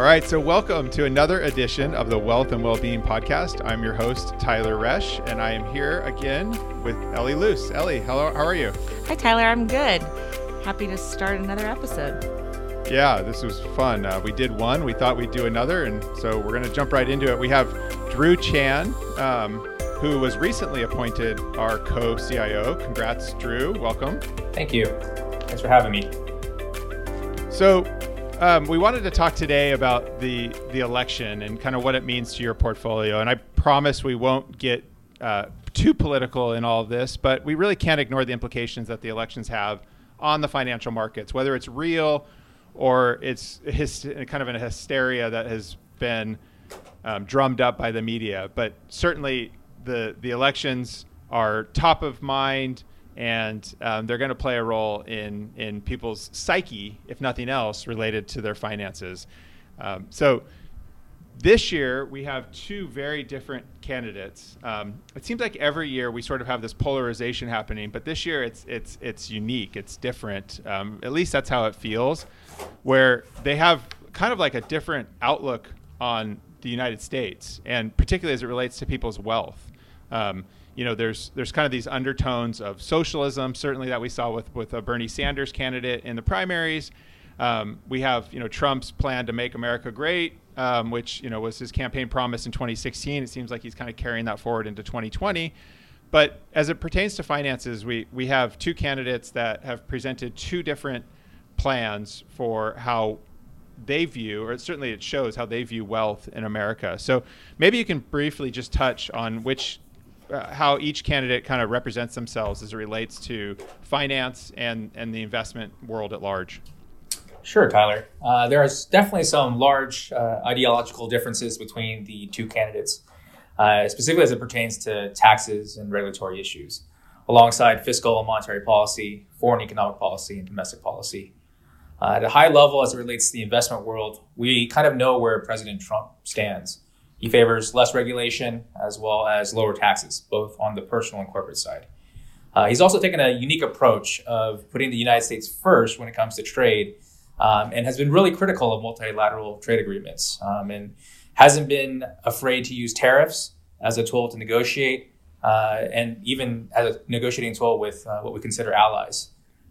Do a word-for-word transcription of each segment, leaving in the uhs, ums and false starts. All right, so welcome to another edition of the Wealth and Wellbeing Podcast. I'm your host, Tyler Resch, and I am here again with Ellie Luce. Ellie, hello, how are you? Hi, Tyler, I'm good. Happy to start another episode. Yeah, this was fun. Uh, we did one, we thought we'd do another, and so we're going to jump right into it. We have Drew Chan, um, who was recently appointed our co-C I O. Congrats, Drew. Welcome. Thank you. Thanks for having me. So, Um, we wanted to talk today about the the election and kind of what it means to your portfolio. And I promise we won't get uh, too political in all of this, but we really can't ignore the implications that the elections have on the financial markets, whether it's real or it's his, kind of an hysteria that has been um, drummed up by the media. But certainly the, the elections are top of mind. And um, they're going to play a role in in people's psyche, if nothing else, related to their finances. Um, so this year, we have two very different candidates. Um, it seems like every year we sort of have this polarization happening, but this year it's it's it's unique, it's different. Um, at least that's how it feels, where they have kind of like a different outlook on the United States, and particularly as it relates to people's wealth. Um, You know, there's there's kind of these undertones of socialism, certainly that we saw with, with a Bernie Sanders candidate in the primaries. Um, we have, you know, Trump's plan to make America great, um, which, you know, was his campaign promise in twenty sixteen. It seems like he's kind of carrying that forward into twenty twenty. But as it pertains to finances, we, we have two candidates that have presented two different plans for how they view, or certainly it shows how they view wealth in America. So maybe you can briefly just touch on which Uh, how each candidate kind of represents themselves as it relates to finance and, and the investment world at large. Sure, Tyler. Uh, there are definitely some large uh, ideological differences between the two candidates, uh, specifically as it pertains to taxes and regulatory issues, alongside fiscal and monetary policy, foreign economic policy, and domestic policy. Uh, at a high level, as it relates to the investment world, we kind of know where President Trump stands. He favors less regulation as well as lower taxes, both on the personal and corporate side. Uh, he's also taken a unique approach of putting the United States first when it comes to trade, um, and has been really critical of multilateral trade agreements, um, and hasn't been afraid to use tariffs as a tool to negotiate, uh, and even as a negotiating tool with uh, what we consider allies.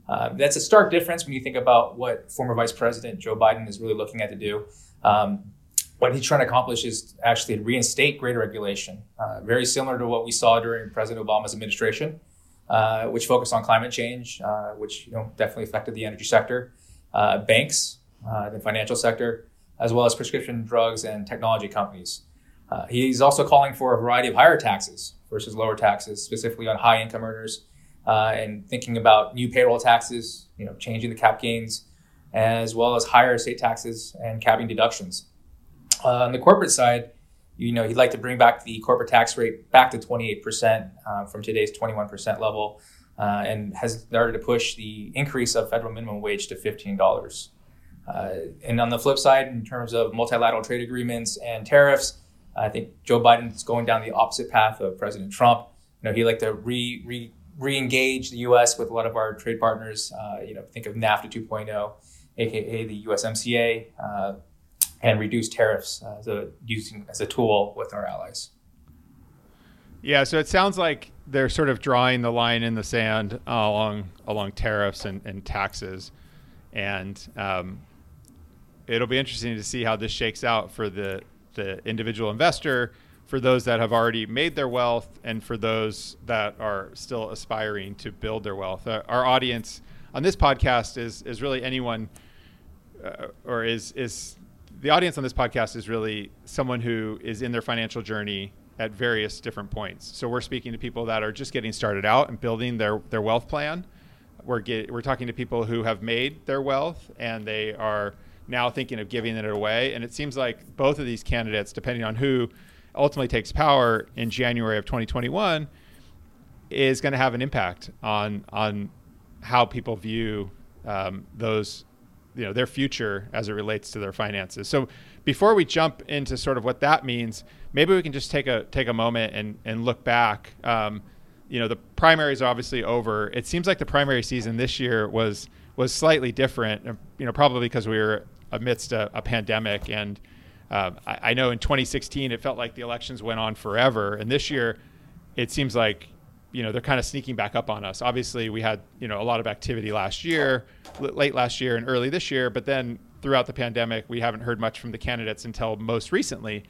Uh, that's a stark difference when you think about what former Vice President Joe Biden is really looking at to do. Um, What he's trying to accomplish is actually reinstate greater regulation, uh, very similar to what we saw during President Obama's administration, uh, which focused on climate change, uh, which you know definitely affected the energy sector, uh, banks, uh, the financial sector, as well as prescription drugs and technology companies. Uh, he's also calling for a variety of higher taxes versus lower taxes, specifically on high-income earners, uh, and thinking about new payroll taxes, you know, changing the cap gains, as well as higher estate taxes and capping deductions. Uh, on the corporate side, you know, he'd like to bring back the corporate tax rate back to twenty-eight percent uh, from today's twenty-one percent level, uh, and has started to push the increase of federal minimum wage to fifteen dollars. Uh, and on the flip side, in terms of multilateral trade agreements and tariffs, I think Joe Biden's going down the opposite path of President Trump. You know, he'd like to re, re, re-engage the U S with a lot of our trade partners. Uh, you know, think of NAFTA two point oh, aka the U S M C A. Uh, and reduce tariffs uh, as a, using as a tool with our allies. Yeah, so it sounds like they're sort of drawing the line in the sand uh, along along tariffs and, and taxes. And um, it'll be interesting to see how this shakes out for the, the individual investor, for those that have already made their wealth, and for those that are still aspiring to build their wealth. Uh, our audience on this podcast is, is really anyone uh, or is is... The audience on this podcast is really someone who is in their financial journey at various different points. So we're speaking to people that are just getting started out and building their, their wealth plan. We're get, we're talking to people who have made their wealth and they are now thinking of giving it away. And it seems like both of these candidates, depending on who ultimately takes power in January of twenty twenty-one, is going to have an impact on on how people view um, those you know, their future as it relates to their finances. So before we jump into sort of what that means, maybe we can just take a take a moment and, and look back. Um, you know, the primaries are obviously over. It seems like the primary season this year was was slightly different, you know, probably because we were amidst a, a pandemic. And uh, I, I know in twenty sixteen, it felt like the elections went on forever. And this year, it seems like, you know, they're kind of sneaking back up on us. Obviously, we had, you know, a lot of activity last year, l- late last year and early this year. But then throughout the pandemic, we haven't heard much from the candidates until most recently.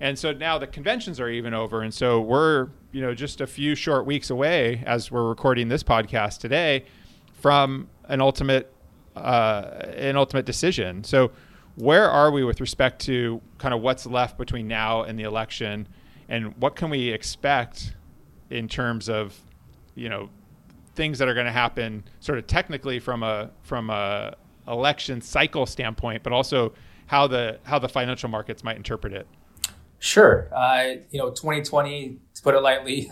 And so now the conventions are even over. And so we're, you know, just a few short weeks away as we're recording this podcast today from an ultimate uh, an ultimate decision. So where are we with respect to kind of what's left between now and the election, and what can we expect in terms of, you know, things that are going to happen sort of technically from a from a election cycle standpoint, but also how the how the financial markets might interpret it? Sure. Uh, you know, twenty twenty, to put it lightly,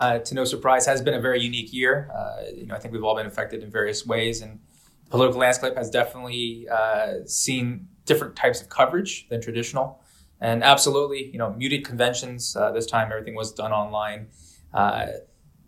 uh, to no surprise, has been a very unique year. Uh, you know, I think we've all been affected in various ways, and the political landscape has definitely uh, seen different types of coverage than traditional. And absolutely, you know, muted conventions. Uh, this time, everything was done online. Uh,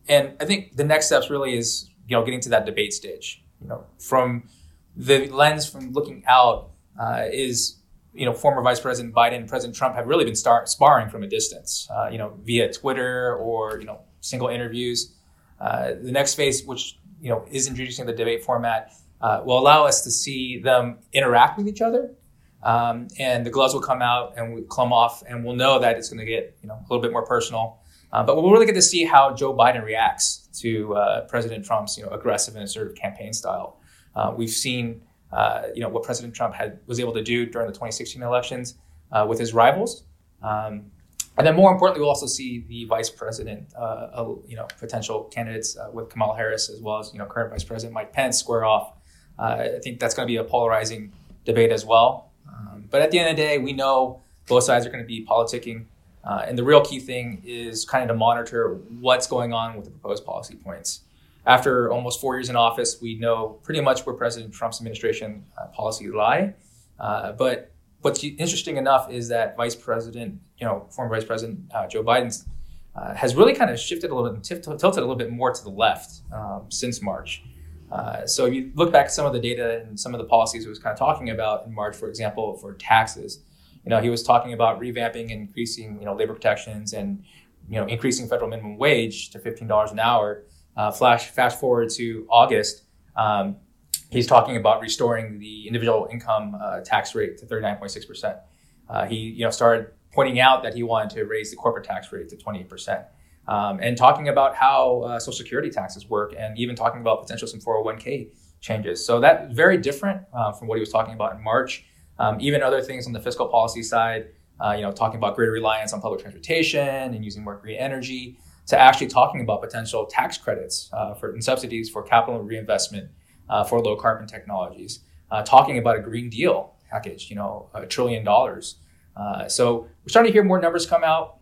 and I think the next steps really is, you know, getting to that debate stage. You know, from the lens from looking out uh, is... you know, former Vice President Biden and President Trump have really been star- sparring from a distance, uh, you know, via Twitter or, you know, single interviews. Uh, the next phase, which, you know, is introducing the debate format, uh, will allow us to see them interact with each other. Um, and the gloves will come out and we come off, and we'll know that it's going to get, you know, a little bit more personal. Uh, but we'll really get to see how Joe Biden reacts to uh, President Trump's, you know, aggressive and assertive campaign style. Uh, we've seen Uh, you know, what President Trump had was able to do during the twenty sixteen elections uh, with his rivals. Um, and then more importantly, we'll also see the vice president, uh, uh, you know, potential candidates uh, with Kamala Harris, as well as, you know, current Vice President Mike Pence square off. Uh, I think that's going to be a polarizing debate as well. Um, but at the end of the day, we know both sides are going to be politicking. Uh, and the real key thing is kind of to monitor what's going on with the proposed policy points. After almost four years in office, we know pretty much where President Trump's administration uh, policy lie. Uh, but what's interesting enough is that Vice President, you know, former Vice President uh, Joe Biden's uh, has really kind of shifted a little bit, t- tilted a little bit more to the left um, since March. Uh, so if you look back at some of the data and some of the policies he was kind of talking about in March, for example, for taxes, you know, he was talking about revamping and increasing, you know, labor protections and, you know, increasing federal minimum wage to fifteen dollars an hour. Uh, flash fast forward to August, um, he's talking about restoring the individual income uh, tax rate to thirty-nine point six percent. Uh, he you know started pointing out that he wanted to raise the corporate tax rate to twenty-eight percent, um, and talking about how uh, Social Security taxes work, and even talking about potential some four oh one k changes. So that's very different uh, from what he was talking about in March. Um, even other things on the fiscal policy side, uh, you know, talking about greater reliance on public transportation and using more green energy, to actually talking about potential tax credits uh, for and subsidies for capital reinvestment uh, for low carbon technologies, uh, talking about a Green Deal package, you know, a trillion dollars. Uh, so we're starting to hear more numbers come out,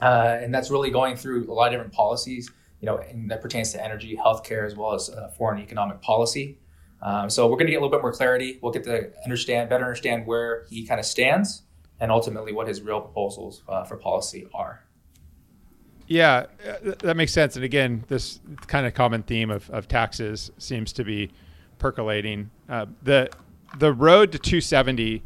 uh, and that's really going through a lot of different policies, you know, and that pertains to energy, healthcare, as well as uh, foreign economic policy. Um, so we're going to get a little bit more clarity. We'll get to understand, better understand where he kind of stands and ultimately what his real proposals uh, for policy are. Yeah, that makes sense. And again, this kind of common theme of, of taxes seems to be percolating. Uh, the the road to two seventy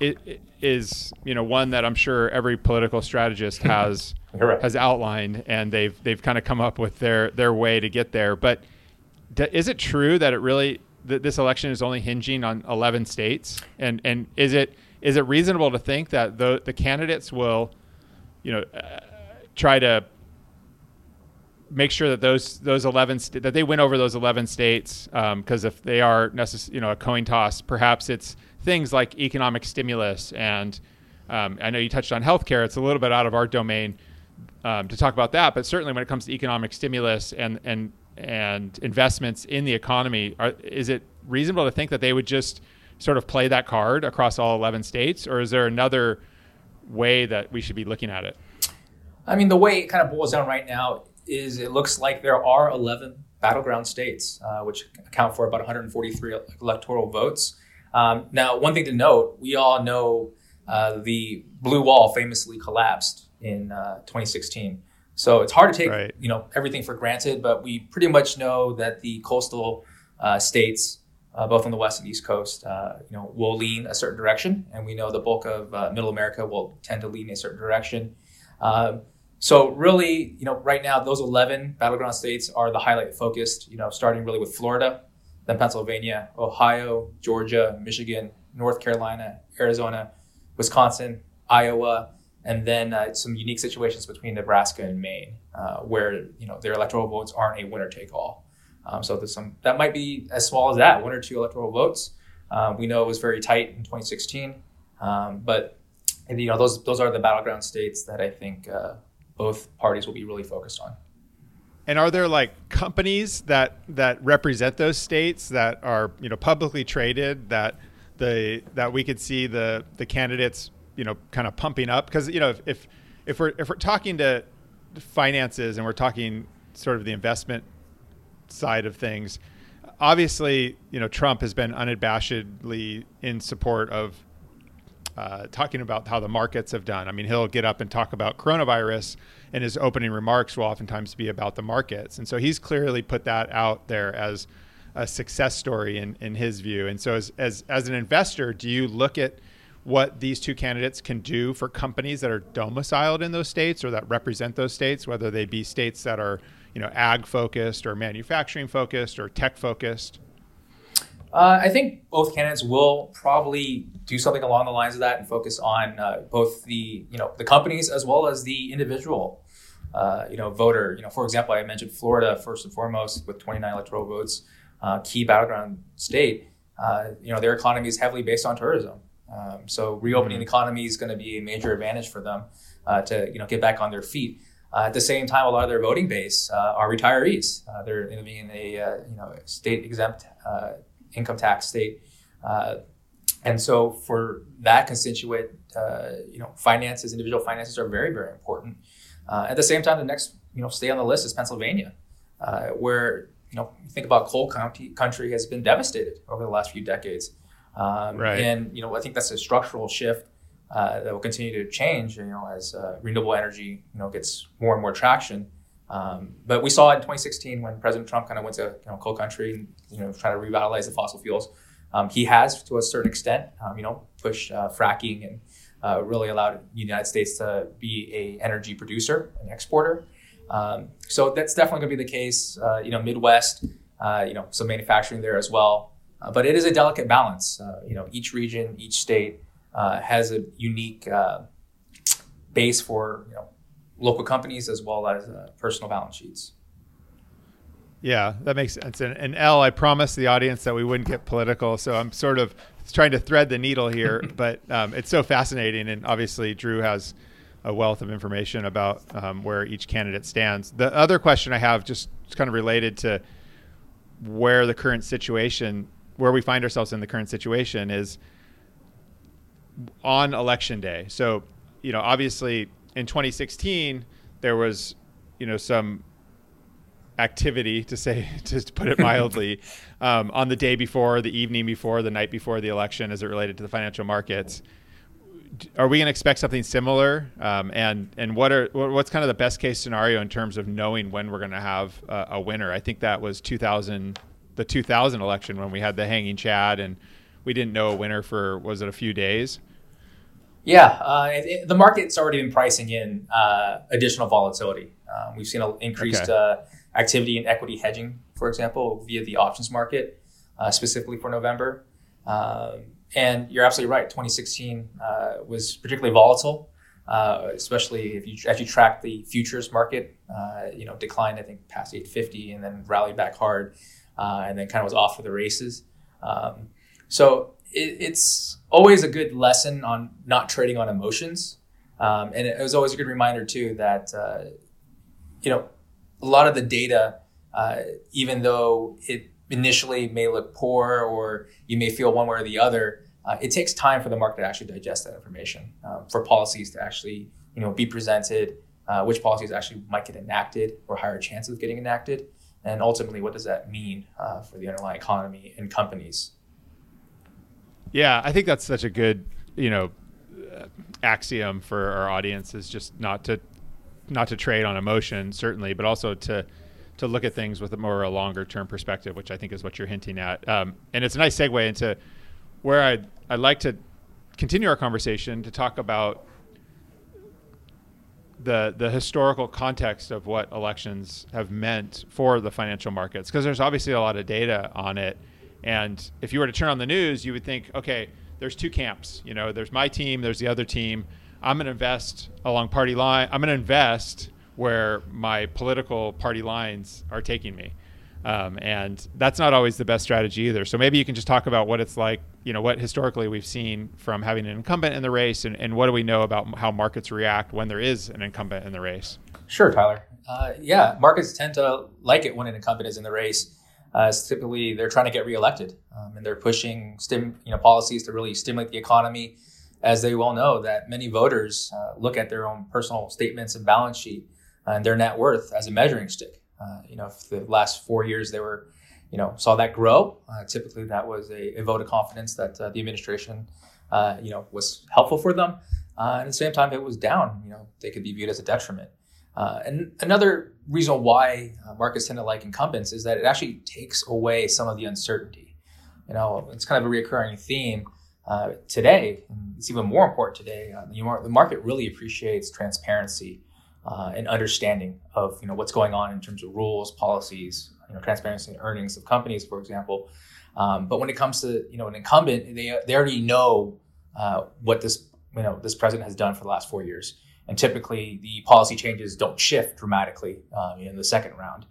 it, it is, you know, one that I'm sure every political strategist has right. has outlined, and they've they've kind of come up with their their way to get there. But d- is it true that it really th- this election is only hinging on eleven states? And and is it is it reasonable to think that the the candidates will, you know, Uh, try to make sure that those those eleven st- that they win over those eleven states, because um, if they are necess- you know a coin toss, perhaps it's things like economic stimulus, and um, I know you touched on healthcare. It's a little bit out of our domain um, to talk about that, but certainly when it comes to economic stimulus and and and investments in the economy, are, is it reasonable to think that they would just sort of play that card across all eleven states, or is there another way that we should be looking at it? I mean, the way it kind of boils down right now is it looks like there are eleven battleground states, uh, which account for about one hundred forty-three electoral votes. Um, now, one thing to note, we all know uh, the blue wall famously collapsed in uh, twenty sixteen. So it's hard to take, right. you know, everything for granted, but we pretty much know that the coastal uh, states uh, both on the West and East Coast, uh, you know, will lean a certain direction. And we know the bulk of uh, Middle America will tend to lean a certain direction. Uh, so really, you know, right now, those eleven battleground states are the highlight focused, you know, starting really with Florida, then Pennsylvania, Ohio, Georgia, Michigan, North Carolina, Arizona, Wisconsin, Iowa, and then uh, some unique situations between Nebraska and Maine, uh, where, you know, their electoral votes aren't a winner take all. Um, so there's some, that might be as small as that, one or two electoral votes. Um, we know it was very tight in twenty sixteen, um, but, you know, those those are the battleground states that I think uh, both parties will be really focused on. And are there like companies that that represent those states that are, you know, publicly traded that the that we could see the the candidates, you know, kind of pumping up? Because, you know, if, if if we're if we're talking to finances and we're talking sort of the investment side of things, obviously, you know, Trump has been unabashedly in support of uh, talking about how the markets have done. I mean, he'll get up and talk about coronavirus, and his opening remarks will oftentimes be about the markets. And so he's clearly put that out there as a success story in, in his view. And so as, as, as an investor, do you look at what these two candidates can do for companies that are domiciled in those states or that represent those states, whether they be states that are, you know, ag focused or manufacturing focused or tech focused? Uh, I think both candidates will probably do something along the lines of that and focus on uh, both the, you know, the companies as well as the individual, uh, you know, voter. You know, for example, I mentioned Florida first and foremost with twenty-nine electoral votes, uh, key battleground state. Uh, you know, their economy is heavily based on tourism. Um, so reopening the economy is going to be a major advantage for them uh, to, you know, get back on their feet. Uh, at the same time, a lot of their voting base uh, are retirees. Uh, they're living in a, uh, you know, state exempt uh, income tax state. Uh, and so for that constituent, uh, you know, finances, individual finances are very, very important. Uh, at the same time, the next, you know, state on the list is Pennsylvania, uh, where, you know, think about coal county country has been devastated over the last few decades. Um, right. And, you know, I think that's a structural shift uh, that will continue to change, you know, as uh, renewable energy, you know, gets more and more traction. Um, but we saw in twenty sixteen when President Trump kind of went to, you know, coal country, and, you know, trying to revitalize the fossil fuels. Um, he has, to a certain extent, um, you know, pushed uh, fracking and uh, really allowed the United States to be a energy producer and exporter. Um, so that's definitely going to be the case, uh, you know, Midwest, uh, you know, some manufacturing there as well. Uh, but it is a delicate balance. Uh, you know, each region, each state uh, has a unique uh, base for, you know, local companies as well as uh, personal balance sheets. Yeah, that makes sense. And, and Elle, I promised the audience that we wouldn't get political, so I'm sort of trying to thread the needle here, but um, it's so fascinating. And obviously, Drew has a wealth of information about um, where each candidate stands. The other question I have, just kind of related to where the current situation where we find ourselves in the current situation is on election day. So, you know, obviously in twenty sixteen, there was, you know, some activity to say, to put it mildly, um, on the day before, the evening before, the night before the election, as it related to the financial markets. Are we going to expect something similar? Um, and and what are what's kind of the best case scenario in terms of knowing when we're going to have uh, a winner? I think that was two thousand the two thousand election when we had the hanging Chad and we didn't know a winner for, was it a few days? Yeah, uh, it, it, the market's already been pricing in uh, additional volatility. Um, we've seen an increased okay. uh, activity in equity hedging, for example, via the options market, uh, specifically for November. Um, and you're absolutely right. twenty sixteen uh, was particularly volatile, uh, especially if you as you track the futures market, uh, you know, declined, I think, past eight fifty and then rallied back hard. Uh, and then kind of was off for the races. Um, so it, it's always a good lesson on not trading on emotions. Um, and it, it was always a good reminder, too, that, uh, you know, a lot of the data, uh, even though it initially may look poor or you may feel one way or the other, uh, it takes time for the market to actually digest that information, um, for policies to actually, you know, be presented, uh, which policies actually might get enacted or higher chances of getting enacted. And ultimately, what does that mean uh, for the underlying economy and companies? Yeah, I think that's such a good, you know, uh, axiom for our audience is just not to, not to trade on emotion, certainly, but also to to look at things with a more a longer term perspective, which I think is what you're hinting at. Um, and it's a nice segue into where I'd, I'd like to continue our conversation to talk about the the historical context of what elections have meant for the financial markets, because there's obviously a lot of data on it. And if you were to turn on the news, you would think, okay, there's two camps. You know, there's my team, there's the other team. I'm going to invest along party line. I'm going to invest where my political party lines are taking me. Um, and that's not always the best strategy either. So maybe you can just talk about what it's like, you know, what historically we've seen from having an incumbent in the race, and, and what do we know about how markets react when there is an incumbent in the race? Sure, Tyler. Uh, yeah, markets tend to like it when an incumbent is in the race. Uh, it's typically they're trying to get reelected, um, and they're pushing stim, you know, policies to really stimulate the economy, as they well know that many voters uh, look at their own personal statements and balance sheet and their net worth as a measuring stick. Uh, you know, for the last four years they were, you know, saw that grow. Uh, typically, that was a, a vote of confidence that uh, the administration, uh, you know, was helpful for them. Uh, and at the same time, if it was down, you know, they could be viewed as a detriment. Uh, and another reason why uh, markets tend to like incumbents is that it actually takes away some of the uncertainty. You know, it's kind of a recurring theme uh, today. It's even more important today. Uh, you know, the market really appreciates transparency uh, and understanding of, you know, what's going on in terms of rules, policies, you know, transparency in earnings of companies, for example. Um, but when it comes to, you know, an incumbent, they they already know uh, what this, you know, this president has done for the last four years. And typically, the policy changes don't shift dramatically um, in the second round.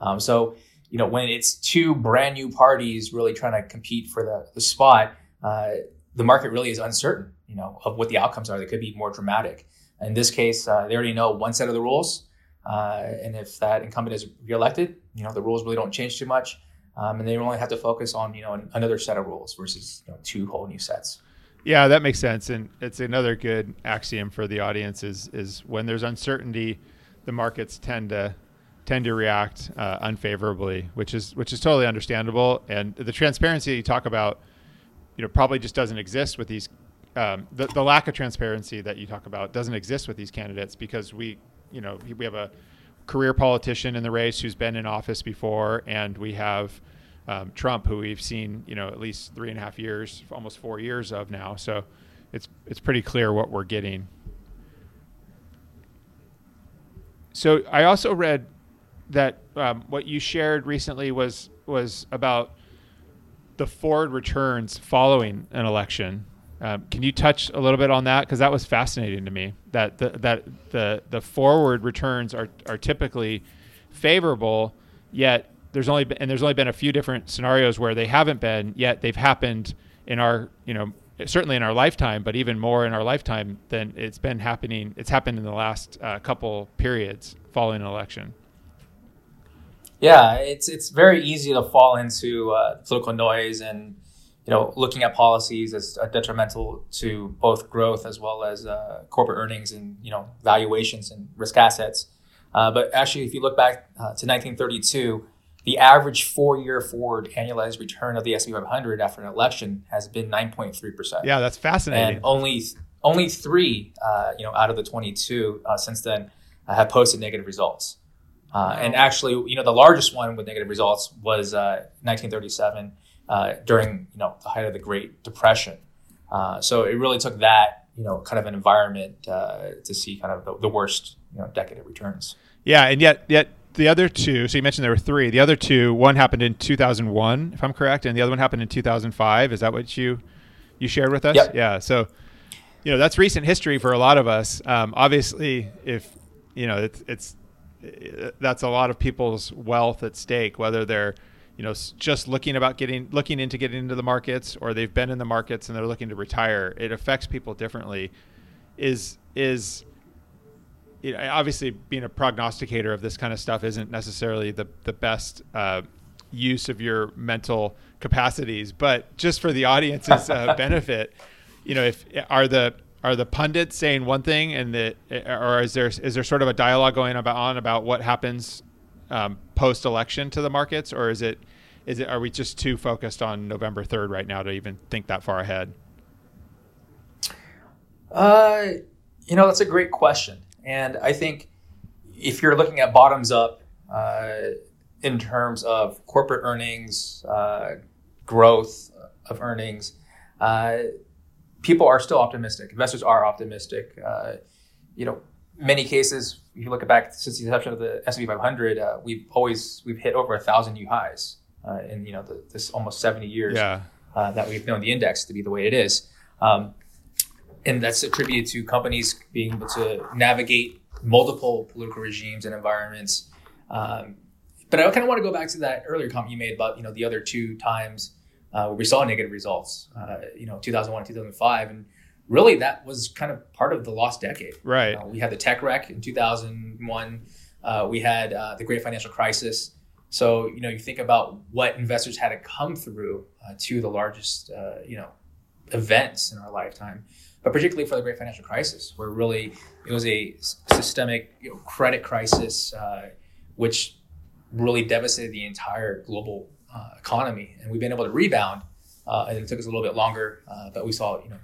Um, so, you know, when it's two brand new parties really trying to compete for the, the spot, uh, the market really is uncertain, you know, of what the outcomes are. They could be more dramatic. In this case, uh, they already know one set of the rules. Uh, and if that incumbent is reelected, you know, the rules really don't change too much. Um, and they only have to focus on, you know, another set of rules versus, you know, two whole new sets. Yeah, that makes sense. And it's another good axiom for the audience is, is when there's uncertainty, the markets tend to tend to react uh, unfavorably, which is which is totally understandable. And the transparency you talk about, you know, probably just doesn't exist with these. Um, the, the lack of transparency that you talk about doesn't exist with these candidates, because we, you know, we have a career politician in the race who's been in office before, and we have Um, Trump, who we've seen, you know, at least three and a half years, almost four years of now. So it's it's pretty clear what we're getting. So I also read that um, what you shared recently was was about the forward returns following an election. Um, can you touch a little bit on that? Because that was fascinating to me, that the, that the the forward returns are, are typically favorable, yet There's only been, and there's only been a few different scenarios where they haven't been, yet they've happened in our, you know, certainly in our lifetime, but even more in our lifetime than it's been happening. It's happened in the last uh, couple periods following an election. Yeah, it's it's very easy to fall into uh, political noise and, you know, looking at policies as detrimental to both growth as well as uh, corporate earnings and, you know, valuations and risk assets. Uh, but actually, if you look back uh, to nineteen thirty-two. The average four-year forward annualized return of the S and P five hundred after an election has been nine point three percent. Yeah, that's fascinating. And only only three, uh, you know, out of the twenty-two uh, since then uh, have posted negative results. Uh, and actually, you know, the largest one with negative results was uh, nineteen thirty-seven uh, during, you know, the height of the Great Depression. Uh, so it really took that, you know, kind of an environment uh, to see kind of the, the worst, you know, decade of returns. Yeah, and yet yet. The other two, so you mentioned there were three. The other two, one happened in two thousand one, if I'm correct, and the other one happened in two thousand five. Is that what you you shared with us? Yep. Yeah. So, you know, that's recent history for a lot of us. Um, obviously, if, you know, it's, it's it, that's a lot of people's wealth at stake, whether they're, you know, just looking about getting looking into getting into the markets, or they've been in the markets and they're looking to retire. It affects people differently. Is is You know, obviously, being a prognosticator of this kind of stuff isn't necessarily the the best uh, use of your mental capacities. But just for the audience's uh, benefit, you know, if are the are the pundits saying one thing, and the or is there is there sort of a dialogue going about on about what happens um, post election to the markets, or is it is it are we just too focused on November third right now to even think that far ahead? Uh, you know, that's a great question. And I think if you're looking at bottoms up, uh, in terms of corporate earnings, uh, growth of earnings, uh, people are still optimistic. Investors are optimistic. Uh, you know, many cases, if you look back since the inception of the S and P five hundred, uh, we've always we've hit over a thousand new highs uh, in you know the, this almost seventy years yeah. uh, that we've known the index to be the way it is, um, and that's attributed to companies being able to navigate multiple political regimes and environments. Um, but I kind of want to go back to that earlier comment you made about you know the other two times uh, where we saw negative results, uh, you know two thousand one, two thousand five, and really that was kind of part of the lost decade. Right. Uh, we had the tech wreck in two thousand one. Uh, we had uh, the great financial crisis. So you know you think about what investors had to come through uh, to the largest uh, you know events in our lifetime. But particularly for the great financial crisis, where really it was a systemic you know, credit crisis, uh, which really devastated the entire global uh, economy. And we've been able to rebound, uh, and it took us a little bit longer, uh, but we saw you know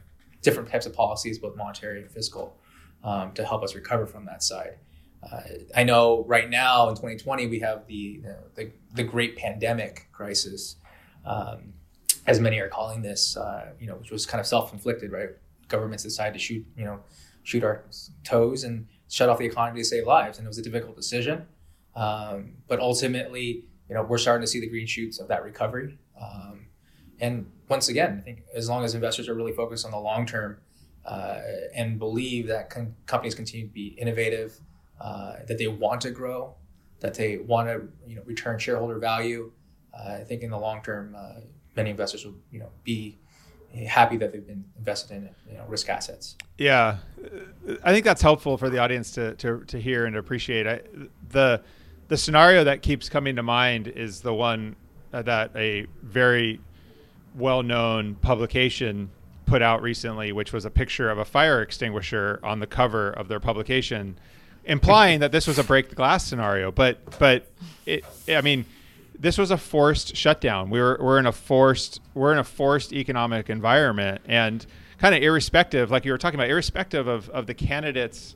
different types of policies, both monetary and fiscal, um, to help us recover from that side. Uh, I know right now in twenty twenty, we have the you know, the, the great pandemic crisis, um, as many are calling this, uh, you know, which was kind of self-inflicted, right? Governments decided to shoot, you know, shoot our toes and shut off the economy to save lives. And it was a difficult decision. Um, but ultimately, you know, we're starting to see the green shoots of that recovery. Um, and once again, I think as long as investors are really focused on the long term uh, and believe that con- companies continue to be innovative, uh, that they want to grow, that they want to, you know, return shareholder value, uh, I think in the long term, uh, many investors will, you know, be happy that they've been invested in you know, risk assets. Yeah, I think that's helpful for the audience to to, to hear and appreciate. I, the the scenario that keeps coming to mind is the one that a very well-known publication put out recently, which was a picture of a fire extinguisher on the cover of their publication, implying that this was a break the glass scenario. But but it, I mean. This was a forced shutdown. We were we're in a forced we're in a forced economic environment, and kind of irrespective, like you were talking about, irrespective of, of the candidates'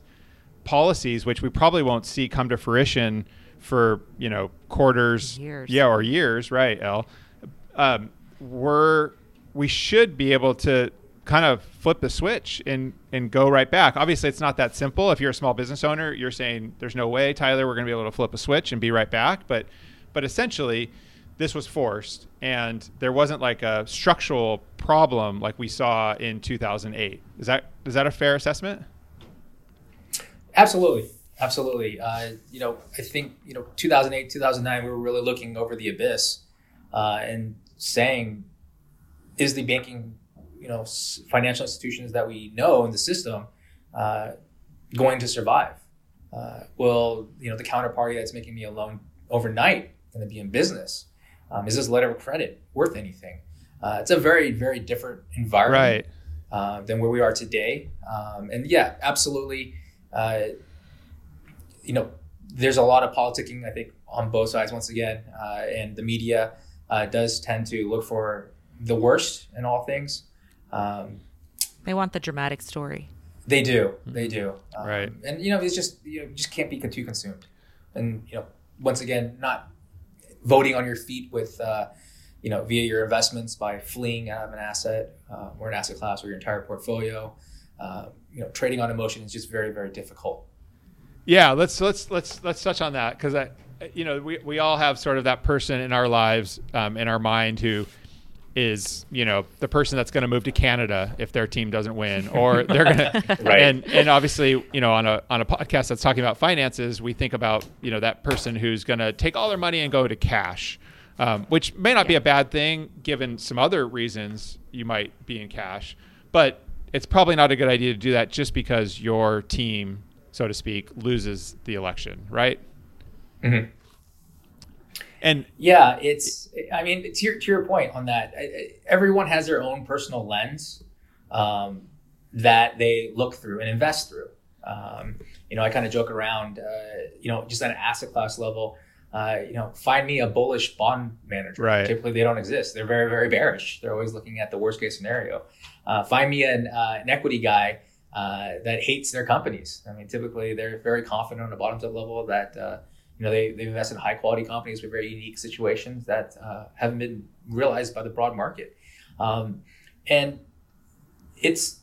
policies, which we probably won't see come to fruition for you know quarters, years. yeah, or years, right? El, um, we're we should be able to kind of flip the switch and and go right back. Obviously, it's not that simple. If you're a small business owner, you're saying there's no way, Tyler, we're going to be able to flip a switch and be right back, but But essentially, this was forced, and there wasn't like a structural problem like we saw in two thousand eight. Is that is that a fair assessment? Absolutely, absolutely. Uh, you know, I think you know two thousand eight, two thousand nine, we were really looking over the abyss uh, and saying, is the banking, you know, financial institutions that we know in the system uh, going to survive? Uh, will you know the counterparty that's making me a loan overnight going to be in business? Um, is this letter of credit worth anything? Uh, it's a very, very different environment right. uh, than where we are today. Um, and yeah, absolutely. Uh, you know, there's a lot of politicking, I think, on both sides once again. Uh, and the media uh, does tend to look for the worst in all things. Um, they want the dramatic story. They do. They do. Um, right. And, you know, it's just, you know, just can't be too consumed. And, you know, once again, not voting on your feet with, uh, you know, via your investments by fleeing out of an asset uh, or an asset class or your entire portfolio. Uh, you know, trading on emotion is just very, very difficult. Yeah, let's let's let's let's touch on that because I, you know, we we all have sort of that person in our lives, um, in our mind who is, you know, the person that's going to move to Canada if their team doesn't win, or they're going to, right. and, and obviously, you know, on a, on a podcast that's talking about finances, we think about, you know, that person who's going to take all their money and go to cash, um, which may not yeah. be a bad thing given some other reasons you might be in cash, but it's probably not a good idea to do that just because your team, so to speak, loses the election. Right. Mm-hmm. And yeah, it's, I mean, to your, to your point on that, I, I, everyone has their own personal lens um, that they look through and invest through. Um, you know, I kind of joke around, uh, you know, just at an asset class level, uh, you know, find me a bullish bond manager. Right. Typically, they don't exist. They're very, very bearish. They're always looking at the worst case scenario. Uh, find me an, uh, an equity guy uh, that hates their companies. I mean, typically, they're very confident on a bottoms up level that, uh, You know, they, they invest in high quality companies with very unique situations that uh, haven't been realized by the broad market. Um, and it's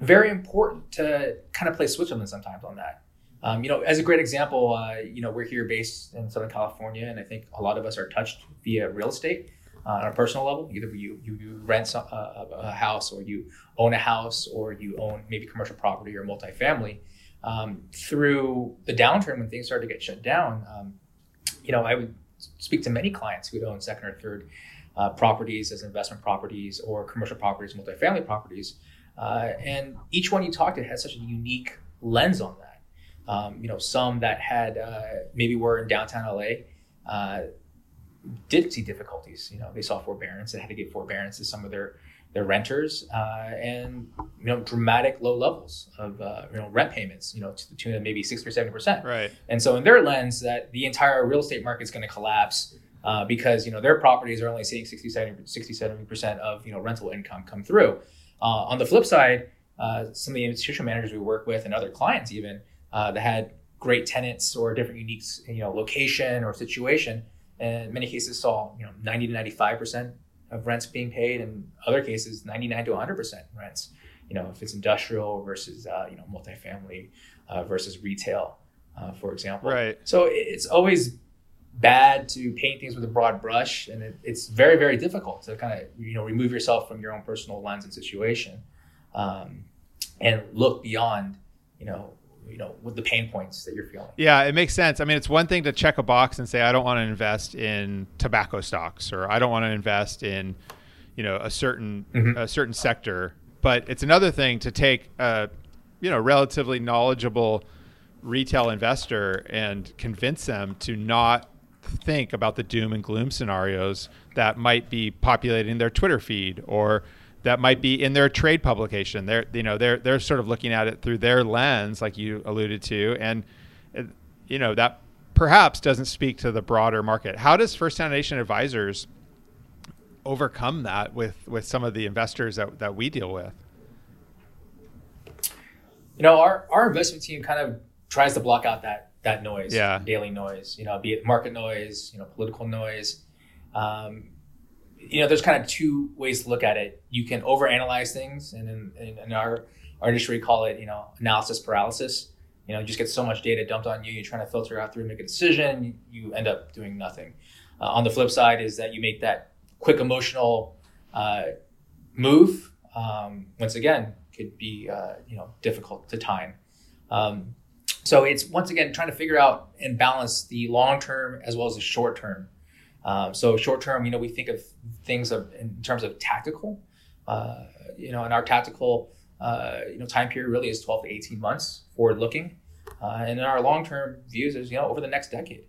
very important to kind of play Switzerland sometimes on that. Um, you know, as a great example, uh, you know, we're here based in Southern California, and I think a lot of us are touched via real estate uh, on a personal level. Either you you, you rent some, uh, a house, or you own a house, or you own maybe commercial property or multifamily. Um, through the downturn when things started to get shut down, um, you know, I would speak to many clients who would own second or third uh, properties as investment properties or commercial properties, multifamily properties. Uh, and each one you talked to had such a unique lens on that. Um, you know, some that had uh, maybe were in downtown L A uh, did see difficulties. You know, they saw forbearance. They had to give forbearance to some of their their renters, uh, and you know, dramatic low levels of uh, you know rent payments. You know, to the tune of maybe sixty or seventy percent. Right. And so, in their lens, that the entire real estate market is going to collapse uh, because you know their properties are only seeing sixty, seventy percent of you know rental income come through. Uh, on the flip side, uh, some of the institutional managers we work with and other clients even. Uh, that had great tenants or different unique, you know, location or situation, and in many cases saw you know ninety to ninety-five percent of rents being paid, and other cases ninety-nine to one hundred percent rents. You know, if it's industrial versus uh, you know multifamily uh, versus retail, uh, for example. Right. So it's always bad to paint things with a broad brush, and it, it's very very difficult to kind of you know remove yourself from your own personal lens and situation, um, and look beyond you know. you know, with the pain points that you're feeling. Yeah, it makes sense. I mean, it's one thing to check a box and say, I don't want to invest in tobacco stocks, or I don't want to invest in, you know, a certain, mm-hmm. a certain sector, but it's another thing to take a, you know, relatively knowledgeable retail investor and convince them to not think about the doom and gloom scenarios that might be populating their Twitter feed, or that might be in their trade publication. They're, you know, they're they're sort of looking at it through their lens, like you alluded to, and you know that perhaps doesn't speak to the broader market. How does First Foundation Advisors overcome that with, with some of the investors that, that we deal with? You know, our our investment team kind of tries to block out that that noise, yeah. daily noise. You know, be it market noise, you know, political noise. Um, You know, there's kind of two ways to look at it. You can overanalyze things, and in, in our, our industry, we call it, you know, analysis paralysis. You know, you just get so much data dumped on you. You're trying to filter out through, make a decision. You end up doing nothing. Uh, on the flip side is that you make that quick emotional uh, move. Um, once again, could be, uh, you know, difficult to time. Um, so it's, once again, trying to figure out and balance the long term as well as the short term. Um, so short term, you know, we think of things of, in terms of tactical, uh, you know, and our tactical, uh, you know, time period really is twelve to eighteen months forward looking. Uh, and then our long term views is, you know, over the next decade.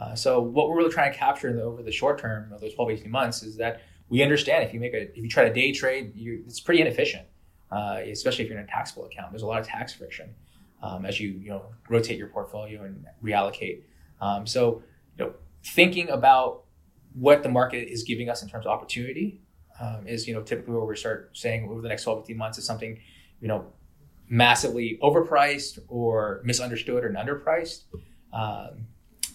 Uh, so what we're really trying to capture in the, over the short term of those twelve, eighteen months is that we understand if you make a, if you try to day trade, you, it's pretty inefficient, uh, especially if you're in a taxable account. There's a lot of tax friction um, as you, you know, rotate your portfolio and reallocate. Um, so, you know, thinking about what the market is giving us in terms of opportunity um, is, you know, typically where we start saying over the next twelve, eighteen months is something, you know, massively overpriced or misunderstood or underpriced, um,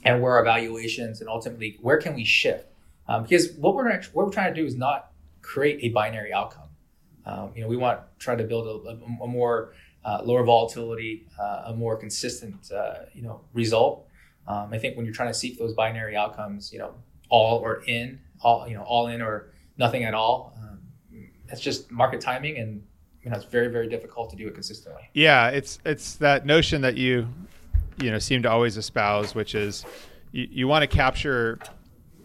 and where our valuations and ultimately where can we shift? Um, because what we're what we're trying to do is not create a binary outcome. Um, you know, we want to try to build a, a more uh, lower volatility, uh, a more consistent, uh, you know, result. Um, I think when you're trying to seek those binary outcomes, you know. all or in all, you know, all in or nothing at all. Um, it's just market timing, and you know, it's very, very difficult to do it consistently. Yeah. It's, it's that notion that you, you know, seem to always espouse, which is you, you want to capture,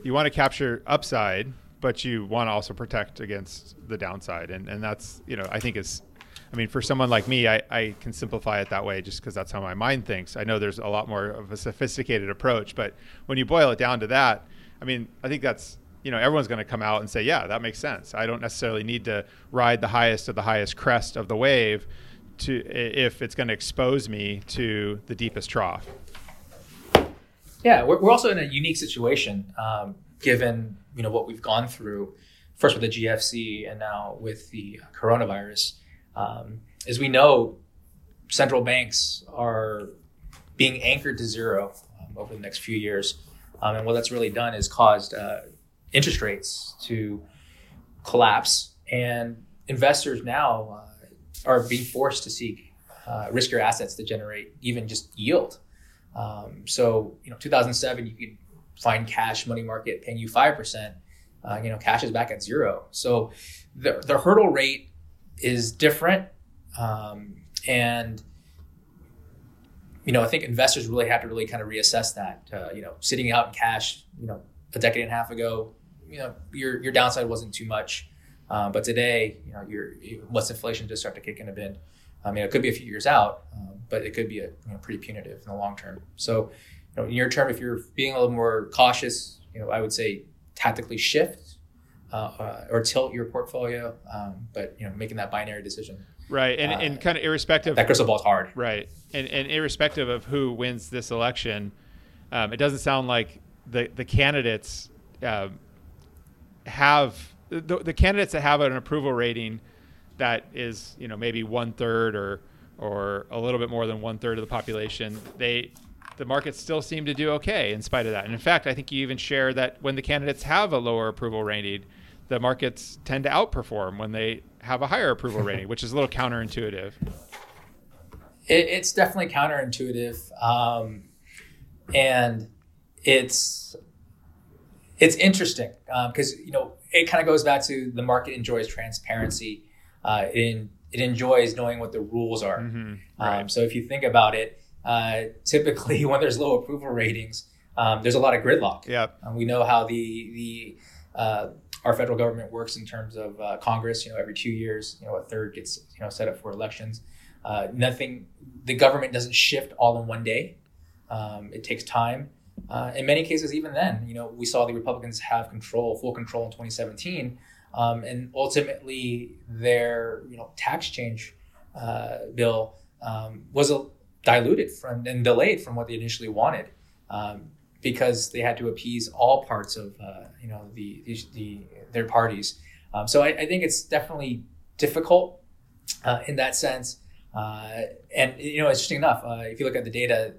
you want to capture upside, but you want to also protect against the downside. And, and that's, you know, I think it's, I mean, for someone like me, I, I can simplify it that way just because that's how my mind thinks. I know there's a lot more of a sophisticated approach, but when you boil it down to that, I mean, I think that's, you know, everyone's going to come out and say, yeah, that makes sense. I don't necessarily need to ride the highest of the highest crest of the wave to if it's going to expose me to the deepest trough. Yeah, we're, we're also in a unique situation, um, given, you know, what we've gone through, first with the G F C and now with the coronavirus. Um, as we know, central banks are being anchored to zero. over the next few years. Um, and what that's really done is caused uh, interest rates to collapse, and investors now uh, are being forced to seek uh, riskier assets to generate even just yield. Um, so, you know, two thousand seven, you could find cash money market paying you five percent. Uh, you know, cash is back at zero. So the the hurdle rate is different. Um, and, you know, I think investors really have to really kind of reassess that, uh, you know, sitting out in cash, you know, a decade and a half ago, you know, your, your downside wasn't too much. Uh, but today, you know, your once inflation does start to kick in a bit, I mean, it could be a few years out, um, but it could be a you know, pretty punitive in the long term. So, you know, near term, if you're being a little more cautious, you know, I would say tactically shift uh, uh, or tilt your portfolio, um, but you know, making that binary decision. Right, and uh, and kind of irrespective. That crystal ball's hard. Right, and and irrespective of who wins this election, um, it doesn't sound like the the candidates um, have the the candidates that have an approval rating that is, you know, maybe one third or or a little bit more than one third of the population, they the markets still seem to do okay in spite of that. And in fact, I think you even share that when the candidates have a lower approval rating, the markets tend to outperform when they have a higher approval rating, which is a little counterintuitive. It, it's definitely counterintuitive. Um, and it's it's interesting because, um, you know, it kind of goes back to the market enjoys transparency. Uh, it, it enjoys knowing what the rules are. Mm-hmm, right. Um, so if you think about it, uh, typically when there's low approval ratings, um, there's a lot of gridlock. Yep. Um, we know how the the uh, our federal government works in terms of uh, Congress. You know, every two years, you know, a third gets you know set up for elections. Uh, nothing, the government doesn't shift all in one day. Um, it takes time. Uh, in many cases, even then, you know, we saw the Republicans have control, full control in twenty seventeen. Um, and ultimately, their you know tax change uh, bill um, was a, diluted from and delayed from what they initially wanted, um, because they had to appease all parts of uh, you know the, the, the their parties. Um, so I, I think it's definitely difficult uh, in that sense. Uh, and you know, interesting enough, uh, if you look at the data,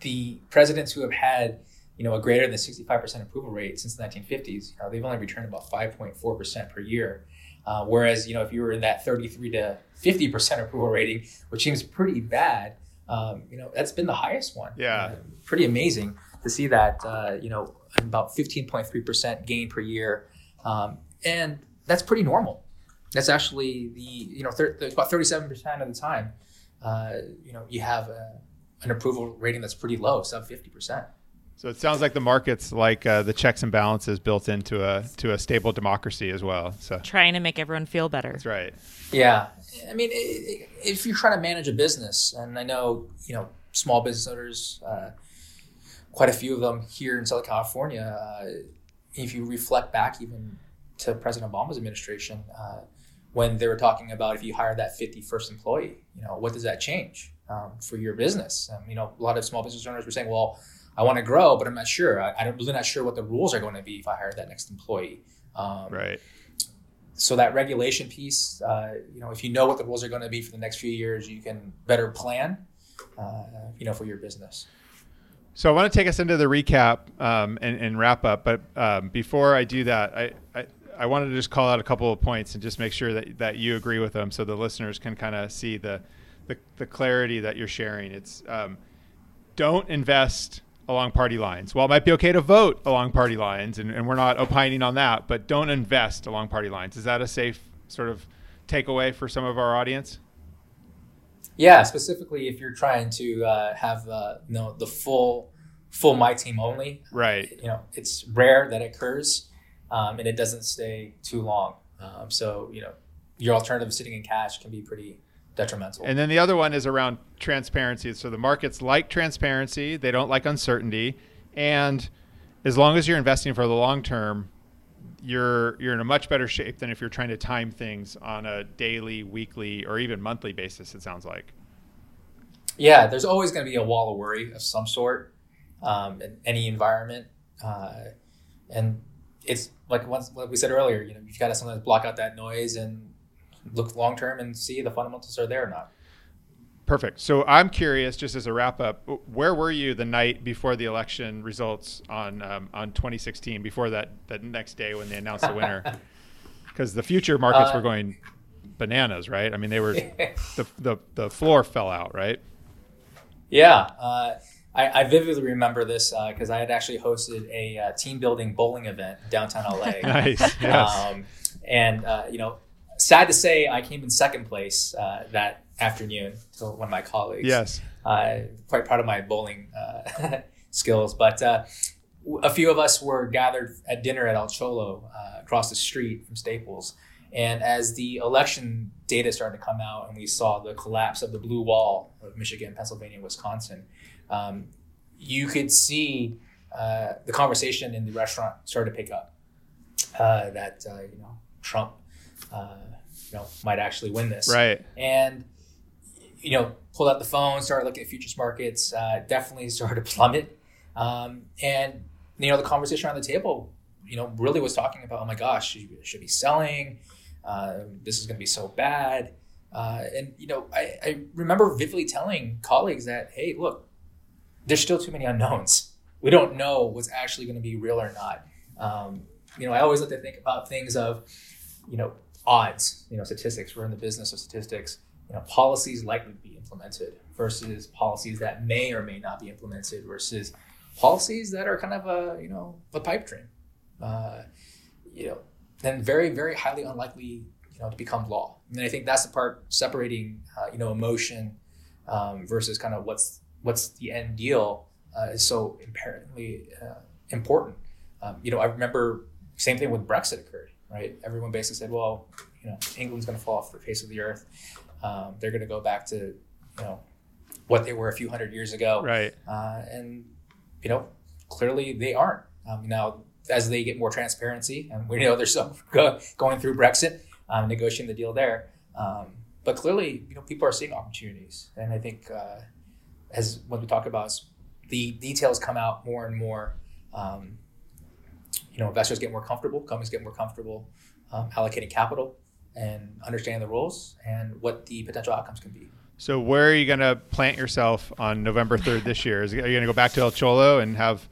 the presidents who have had you know, a greater than sixty-five percent approval rate since the nineteen fifties, you know, they've only returned about five point four percent per year. Uh, whereas, you know, if you were in that thirty-three to fifty percent approval rating, which seems pretty bad, um, you know, that's been the highest one. Yeah. Uh, pretty amazing to see that, uh, you know, about fifteen point three percent gain per year. Um, and that's pretty normal. That's actually the, you know, thir- about thirty-seven percent of the time, uh, you know, you have a, an approval rating that's pretty low, sub fifty percent. So it sounds like the market's like uh, the checks and balances built into a to a stable democracy as well. So trying to make everyone feel better. That's right. Yeah, I mean, it, it, if you're trying to manage a business, and I know you know small business owners, uh, quite a few of them here in Southern California. Uh, if you reflect back even to President Obama's administration, uh, when they were talking about if you hire that fifty-first employee, you know, what does that change um, for your business? Um, you know, a lot of small business owners were saying, well, I want to grow, but I'm not sure. I, I'm really not sure what the rules are going to be if I hire that next employee. Um, right. So that regulation piece, uh, you know, if you know what the rules are going to be for the next few years, you can better plan, uh, you know, for your business. So I want to take us into the recap um, and, and wrap up. But um, before I do that, I, I, I wanted to just call out a couple of points and just make sure that, that you agree with them so the listeners can kind of see the, the, the clarity that you're sharing. It's um, don't invest along party lines. Well, it might be okay to vote along party lines, and, and we're not opining on that, but don't invest along party lines. Is that a safe sort of takeaway for some of our audience? Yeah, specifically if you're trying to uh, have uh, you know, the full full my team only. Right. You know, it's rare that it occurs, um, and it doesn't stay too long. Um, so you know, your alternative sitting in cash can be pretty detrimental. And then the other one is around transparency. So the markets like transparency, they don't like uncertainty. And as long as you're investing for the long term, you're you're in a much better shape than if you're trying to time things on a daily, weekly, or even monthly basis, it sounds like. Yeah, there's always going to be a wall of worry of some sort um, in any environment. Uh, and it's like once, like we said earlier, you know, you've got to sometimes block out that noise and look long term and see the fundamentals are there or not. Perfect. So I'm curious, just as a wrap up, where were you the night before the election results on um, on twenty sixteen, before that, that next day when they announced the winner? Because the future markets uh, were going bananas, right? I mean, they were the, the, the floor fell out, right? Yeah. Uh, I, I vividly remember this because uh, I had actually hosted a uh, team building bowling event in downtown L A. Nice. Yes. Um, and, uh, you know, sad to say, I came in second place uh, that afternoon to one of my colleagues. Yes. Uh, quite proud of my bowling uh, skills. But uh, a few of us were gathered at dinner at El Cholo uh, across the street from Staples. And as the election data started to come out and we saw the collapse of the blue wall of Michigan, Pennsylvania, Wisconsin, um, you could see uh, the conversation in the restaurant started to pick up uh, that, uh, you know, Trump Uh, you know, might actually win this. Right. And, you know, pulled out the phone, started looking at futures markets, uh, definitely started to plummet. Um, and, you know, the conversation around the table, you know, really was talking about, oh my gosh, you should be selling. Uh, this is going to be so bad. Uh, and, you know, I, I remember vividly telling colleagues that, hey, look, there's still too many unknowns. We don't know what's actually going to be real or not. Um, you know, I always like to think about things of, you know, odds, you know, statistics. We're in the business of statistics. You know, policies likely to be implemented versus policies that may or may not be implemented versus policies that are kind of a, you know, a pipe dream. Uh, you know, then very, very highly unlikely, you know, to become law. And I think that's the part separating, uh, you know, emotion um, versus kind of what's what's the end deal uh, is so imperatively uh, important. Um, you know, I remember same thing when Brexit occurred. Right. Everyone basically said, well, you know, England's going to fall off the face of the earth. Um, they're going to go back to, you know, what they were a few hundred years ago. Right. Uh, and, you know, clearly they aren't. Um, now, as they get more transparency, and we know they're still go- going through Brexit, um, negotiating the deal there. Um, but clearly, you know, people are seeing opportunities. And I think uh, as when we talk about the details come out more and more, um, you know, investors get more comfortable, companies get more comfortable um, allocating capital and understanding the rules and what the potential outcomes can be. So where are you going to plant yourself on November third this year? Is, are you going to go back to El Cholo and have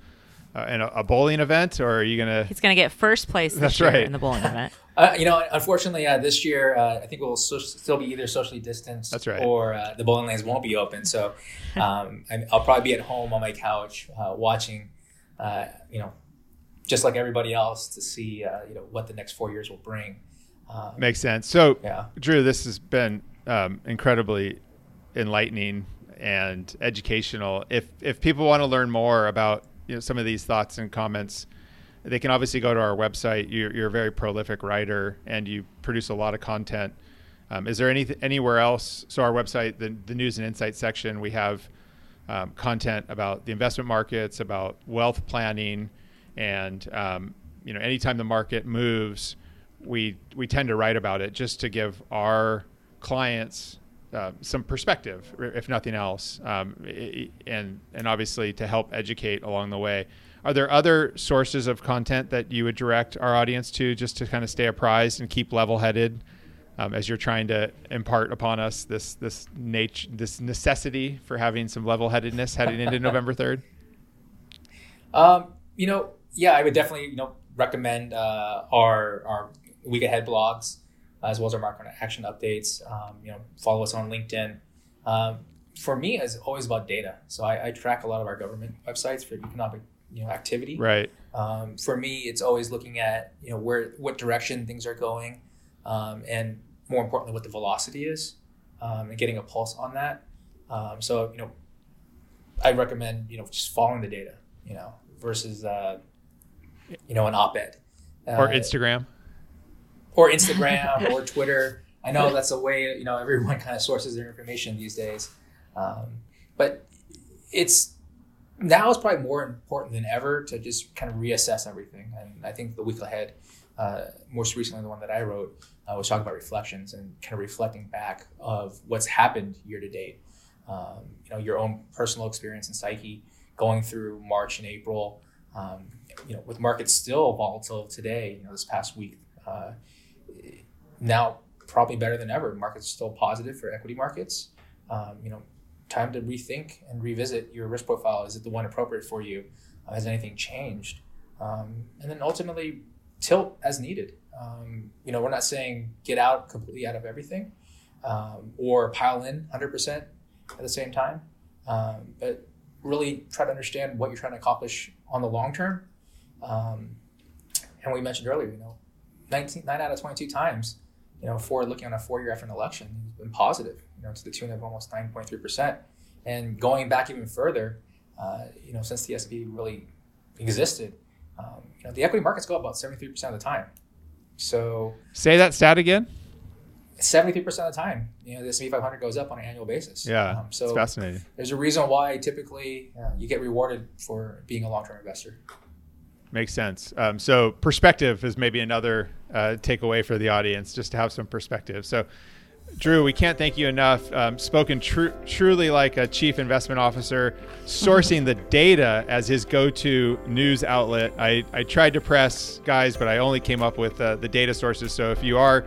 uh, an, a bowling event, or are you going to... He's going to get first place this That's year right. in the bowling event. Uh, you know, unfortunately, uh, this year, uh, I think we'll so- still be either socially distanced That's right. or uh, the bowling lanes won't be open. So um, I'll probably be at home on my couch uh, watching, uh, you know, just like everybody else, to see uh, you know, what the next four years will bring. Um, Makes sense. So, yeah. Drew, this has been um, incredibly enlightening and educational. If if people want to learn more about, you know, some of these thoughts and comments, they can obviously go to our website. You're, you're a very prolific writer, and you produce a lot of content. Um, is there any anywhere else? So our website, the, the news and insights section, we have um, content about the investment markets, about wealth planning, and um, you know, anytime the market moves, we we tend to write about it just to give our clients uh, some perspective, if nothing else, um, and and obviously to help educate along the way. Are there other sources of content that you would direct our audience to, just to kind of stay apprised and keep level-headed um, as you're trying to impart upon us this this nat- this necessity for having some level-headedness heading into November third? Um, you know. Yeah, I would definitely, you know, recommend uh, our our week ahead blogs as well as our market action updates. Um, you know, follow us on LinkedIn. Um, for me, it's always about data. So I, I track a lot of our government websites for economic, you know, activity. Right. Um, for me, it's always looking at, you know, where what direction things are going, um, and more importantly, what the velocity is, um, and getting a pulse on that. Um, so you know, I recommend, you know, just following the data, you know, versus. Uh, you know, an op-ed. Uh, or Instagram. Or Instagram or Twitter. I know that's a way, you know, everyone kind of sources their information these days. Um, but it's, now it's probably more important than ever to just kind of reassess everything. And I think the week ahead, uh, most recently the one that I wrote, uh, was talking about reflections and kind of reflecting back of what's happened year to date. Um, you know, your own personal experience and psyche going through March and April, um, you know, with markets still volatile today, you know, this past week, uh, now probably better than ever. Markets are still positive for equity markets. um, you know, time to rethink and revisit your risk profile. Is it the one appropriate for you? Uh, has anything changed? Um, and then ultimately tilt as needed. Um, you know, we're not saying get out completely out of everything um, or pile in one hundred percent at the same time, um, but really try to understand what you're trying to accomplish on the long term. Um, and we mentioned earlier, you know, nineteen, nine out of twenty-two times, you know, Ford looking on a four year after an election has been positive, you know, to the tune of almost nine point three percent. And going back even further, uh, you know, since the S and P really existed, um, you know, the equity markets go up about seventy-three percent of the time. So say that stat again. seventy-three percent of the time, you know, the S and P five hundred goes up on an annual basis. Yeah, um, so it's fascinating. There's a reason why typically uh, you get rewarded for being a long-term investor. Makes sense. Um, so perspective is maybe another uh, takeaway for the audience, just to have some perspective. So Drew, we can't thank you enough. Um, spoken tr- truly like a chief investment officer, sourcing the data as his go-to news outlet. I, I tried to press guys, but I only came up with uh, the data sources. So if you are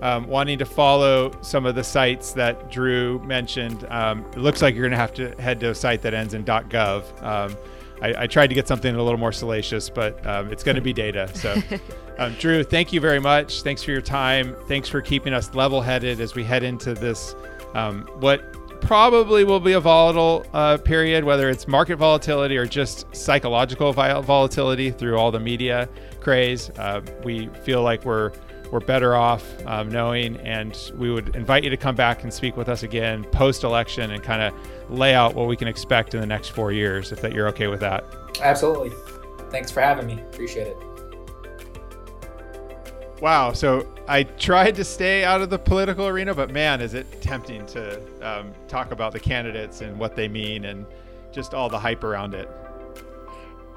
um, wanting to follow some of the sites that Drew mentioned, um, it looks like you're going to have to head to a site that ends in .gov. Um, I, I tried to get something a little more salacious, but um, it's going to be data. So, um, Drew, thank you very much. Thanks for your time. Thanks for keeping us level-headed as we head into this, um, what probably will be a volatile uh, period, whether it's market volatility or just psychological viol- volatility through all the media craze. Uh, we feel like we're we're better off um, knowing, and we would invite you to come back and speak with us again post-election and kind of lay out what we can expect in the next four years, if that you're okay with that. Absolutely. Thanks for having me. Appreciate it. Wow. So I tried to stay out of the political arena, but man, is it tempting to um, talk about the candidates and what they mean and just all the hype around it.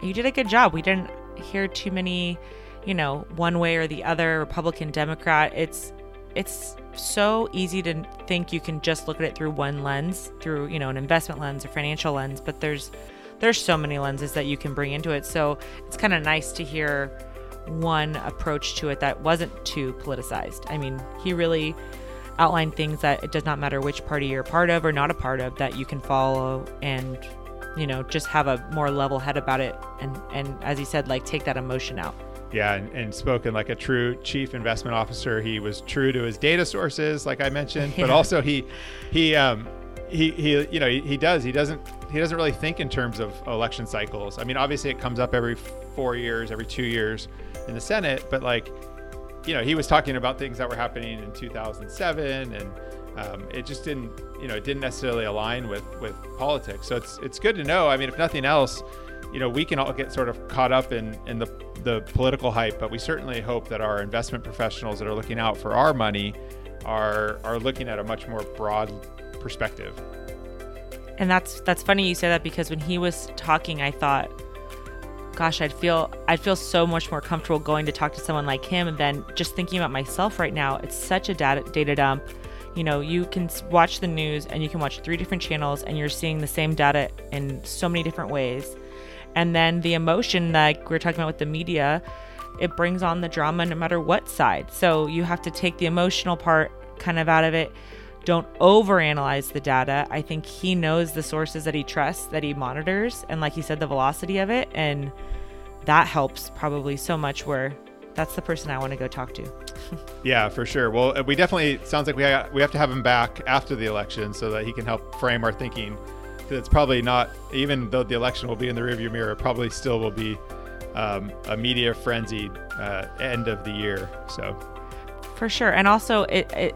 You did a good job. We didn't hear too many, you know, one way or the other, Republican, Democrat. It's it's so easy to think you can just look at it through one lens, through, you know, an investment lens or financial lens, but there's there's so many lenses that you can bring into it. So it's kind of nice to hear one approach to it that wasn't too politicized. I mean, he really outlined things that it does not matter which party you're a part of or not a part of, that you can follow and, you know, just have a more level head about it. And, and as he said, like, take that emotion out. Yeah, and, and spoken like a true chief investment officer. He was true to his data sources, like I mentioned, but also he, he, um, he, he, you know, he, he does. He doesn't. He doesn't really think in terms of election cycles. I mean, obviously, it comes up every four years, every two years in the Senate. But like, you know, he was talking about things that were happening in two thousand seven, and um, it just didn't, you know, it didn't necessarily align with with politics. So it's it's good to know. I mean, if nothing else, you know, we can all get sort of caught up in in the the political hype, but we certainly hope that our investment professionals that are looking out for our money are are looking at a much more broad perspective. And that's that's funny you say that, because when he was talking, I thought, gosh, I'd feel I'd feel so much more comfortable going to talk to someone like him. And then just thinking about myself right now, it's such a data, data dump. You know, you can watch the news and you can watch three different channels and you're seeing the same data in so many different ways. And then the emotion, like we were talking about with the media, it brings on the drama no matter what side. So you have to take the emotional part kind of out of it. Don't overanalyze the data. I think he knows the sources that he trusts, that he monitors, and like he said, the velocity of it. And that helps probably so much, where that's the person I want to go talk to. Yeah, for sure. Well, we definitely, it sounds like we ha- we have to have him back after the election so that he can help frame our thinking. It's probably not, even though the election will be in the rearview mirror, it probably still will be um, a media frenzied uh, end of the year. So, for sure. And also, it, it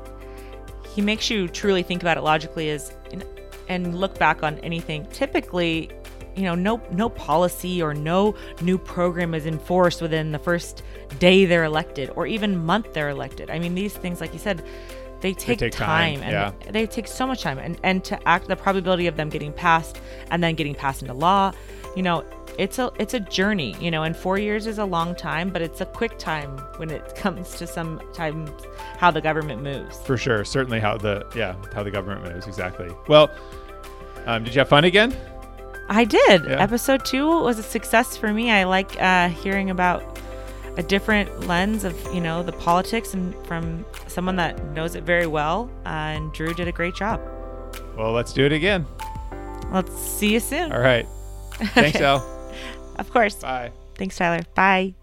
he makes you truly think about it logically, is and, and look back on anything. Typically, you know, no no policy or no new program is enforced within the first day they're elected, or even month they're elected. I mean, these things, like you said, They take, they take time, time. and yeah. they take so much time, and, and to act, the probability of them getting passed and then getting passed into law, you know, it's a, it's a journey, you know, and four years is a long time, but it's a quick time when it comes to some time, how the government moves. For sure. Certainly how the, yeah, how the government moves. Exactly. Well, um, did you have fun again? I did. Yeah. Episode two was a success for me. I like uh, hearing about a different lens of, you know, the politics, and from someone that knows it very well. Uh, and Drew did a great job. Well, let's do it again. Let's see you soon. All right. Thanks, Elle. Of course. Bye. Thanks, Tyler. Bye.